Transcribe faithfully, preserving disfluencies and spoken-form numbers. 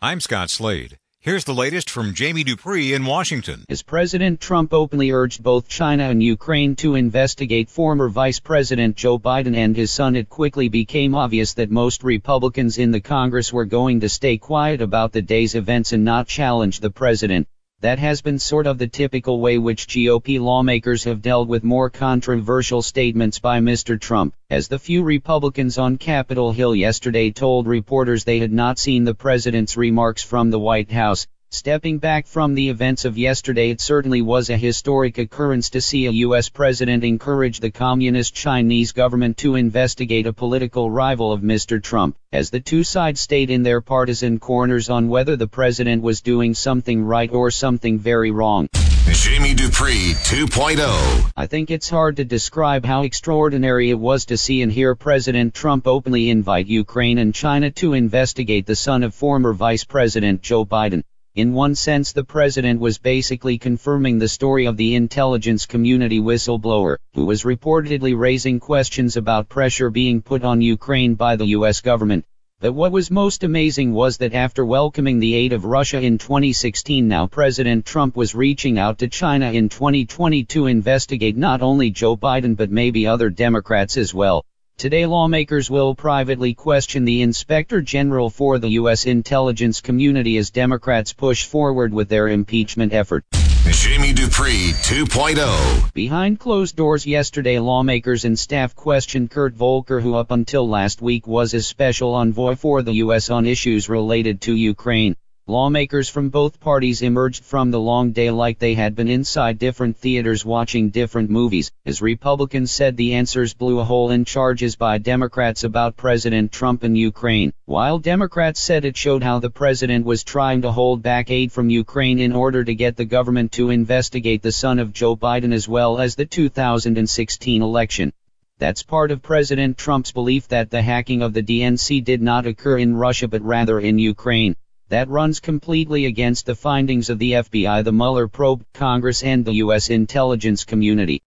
I'm Scott Slade. Here's the latest from Jamie Dupree in Washington. As President Trump openly urged both China and Ukraine to investigate former Vice President Joe Biden and his son, it quickly became obvious that most Republicans in the Congress were going to stay quiet about the day's events and not challenge the president. That has been sort of the typical way which G O P lawmakers have dealt with more controversial statements by Mister Trump, as the few Republicans on Capitol Hill yesterday told reporters they had not seen the president's remarks from the White House. Stepping back from the events of yesterday, it certainly was a historic occurrence to see a U S president encourage the communist Chinese government to investigate a political rival of Mister Trump, as the two sides stayed in their partisan corners on whether the president was doing something right or something very wrong. Jamie Dupree two point oh. I think it's hard to describe how extraordinary it was to see and hear President Trump openly invite Ukraine and China to investigate the son of former Vice President Joe Biden. In one sense, the president was basically confirming the story of the intelligence community whistleblower, who was reportedly raising questions about pressure being put on Ukraine by the U S government. But what was most amazing was that after welcoming the aid of Russia in twenty sixteen, now President Trump was reaching out to China in twenty twenty to investigate not only Joe Biden but maybe other Democrats as well. Today, lawmakers will privately question the Inspector General for the U S intelligence community as Democrats push forward with their impeachment effort. Jamie Dupree two point oh. Behind closed doors yesterday, lawmakers and staff questioned Kurt Volker, who up until last week was a special envoy for the U S on issues related to Ukraine. Lawmakers from both parties emerged from the long day like they had been inside different theaters watching different movies, as Republicans said the answers blew a hole in charges by Democrats about President Trump and Ukraine, while Democrats said it showed how the president was trying to hold back aid from Ukraine in order to get the government to investigate the son of Joe Biden as well as the two thousand sixteen election. That's part of President Trump's belief that the hacking of the D N C did not occur in Russia but rather in Ukraine. That runs completely against the findings of the F B I, the Mueller probe, Congress, and the U S intelligence community.